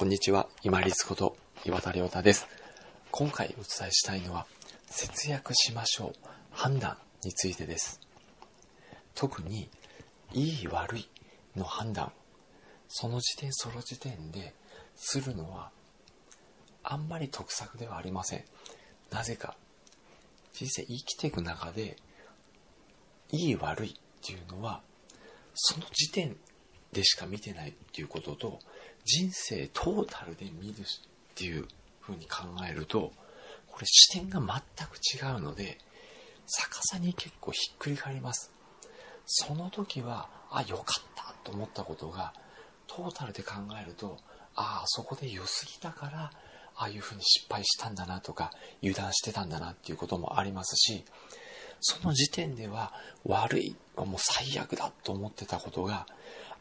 こんにちは、今立こと岩田亮太です。今回お伝えしたいのは、節約しましょう判断についてです。特に、いい悪いの判断、その時点その時点でするのは、あんまり得策ではありません。なぜか、人生生きていく中で、いい悪いっていうのは、その時点でしか見てないっていうことと、人生トータルで見るっていう風に考えると、これ視点が全く違うので、逆さに結構ひっくり返ります。その時は、あ、よかったと思ったことが、トータルで考えると、あそこで良すぎたから、ああいう風に失敗したんだなとか、油断してたんだなっていうこともありますし、その時点では悪い、もう最悪だと思ってたことが、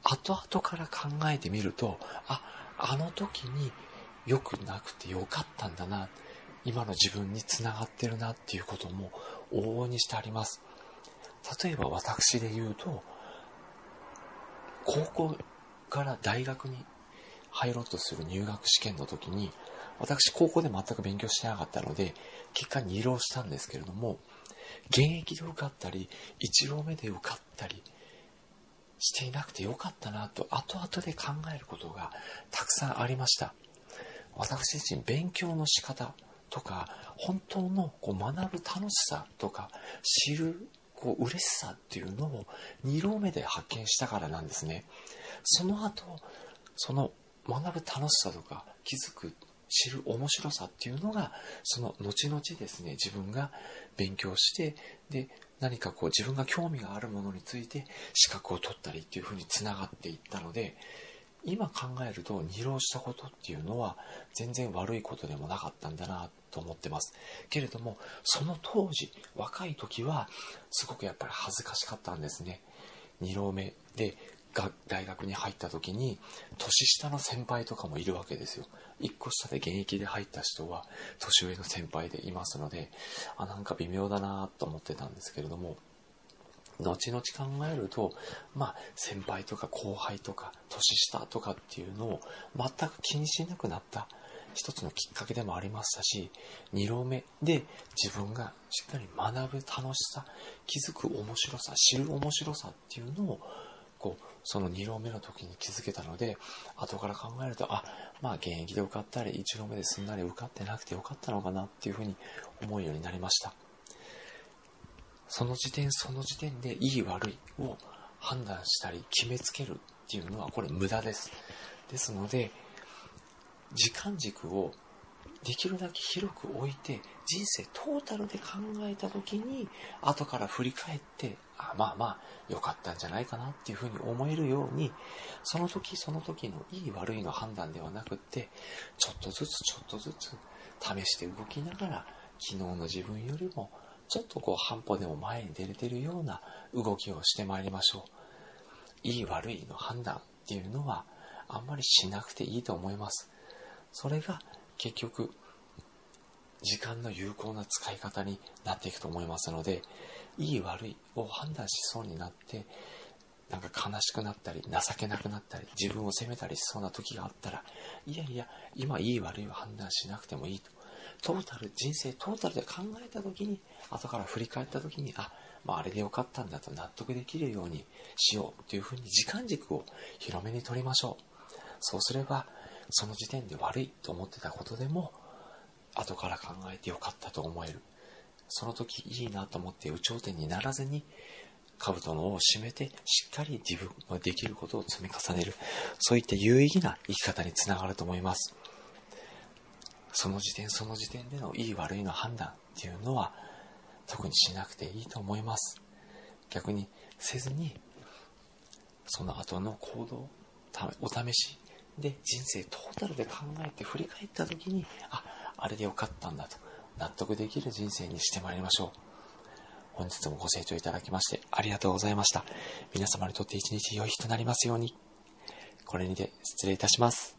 後々から考えてみると、あの時に良くなくて良かったんだな、今の自分につながってるなっていうことも往々にしてあります。例えば私で言うと、高校から大学に入ろうとする入学試験の時に、私高校で全く勉強してなかったので、結果2浪したんですけれども、現役で受かったり、1浪目で受かったりしていなくてよかったなと後々で考えることがたくさんありました。私自身勉強の仕方とか、本当の学ぶ楽しさとか、知る嬉しさっていうのを2浪目で発見したからなんですね。その後、その学ぶ楽しさとか気づく知る面白さっていうのが、その後々ですね、自分が勉強して、で、何か自分が興味があるものについて資格を取ったりっていうふうにつながっていったので、今考えると二浪したことっていうのは全然悪いことでもなかったんだなと思ってます。けれども、その当時、若い時はすごくやっぱり恥ずかしかったんですね。二浪目で、大学に入った時に年下の先輩とかもいるわけですよ。1個下で現役で入った人は年上の先輩でいますので、なんか微妙だなと思ってたんですけれども、後々考えると、先輩とか後輩とか年下とかっていうのを全く気にしなくなった一つのきっかけでもありましたし、2浪目で自分がしっかり学ぶ楽しさ、気づく面白さ、知る面白さっていうのをその2浪目の時に気づけたので、後から考えると、現役で受かったり、1浪目ですんなり受かってなくてよかったのかなっていうふうに思うようになりました。その時点その時点でいい悪いを判断したり決めつけるっていうのは、これ無駄です。ですので、時間軸をできるだけ広く置いて、人生トータルで考えた時に後から振り返って、良かったんじゃないかなっていうふうに思えるように、その時その時のいい悪いの判断ではなくって、ちょっとずつちょっとずつ試して動きながら、昨日の自分よりもちょっと半歩でも前に出れてるような動きをしてまいりましょう。いい悪いの判断っていうのはあんまりしなくていいと思います。それが結局、時間の有効な使い方になっていくと思いますので、いい悪いを判断しそうになって、なんか悲しくなったり、情けなくなったり、自分を責めたりしそうな時があったら、今いい悪いを判断しなくてもいいと。人生トータルで考えた時に、後から振り返った時に、あれでよかったんだと納得できるようにしようというふうに、時間軸を広めに取りましょう。そうすれば、その時点で悪いと思ってたことでも、後から考えてよかったと思える。その時いいなと思って有頂天にならずに、兜の尾を締めて、しっかり自分のできることを積み重ねる。そういった有意義な生き方につながると思います。その時点その時点でのいい悪いの判断っていうのは、特にしなくていいと思います。逆にせずに、その後の行動、お試し、で人生トータルで考えて振り返った時に、あれでよかったんだと納得できる人生にしてまいりましょう。本日もご清聴いただきましてありがとうございました。皆様にとって一日良い日となりますように。これにて失礼いたします。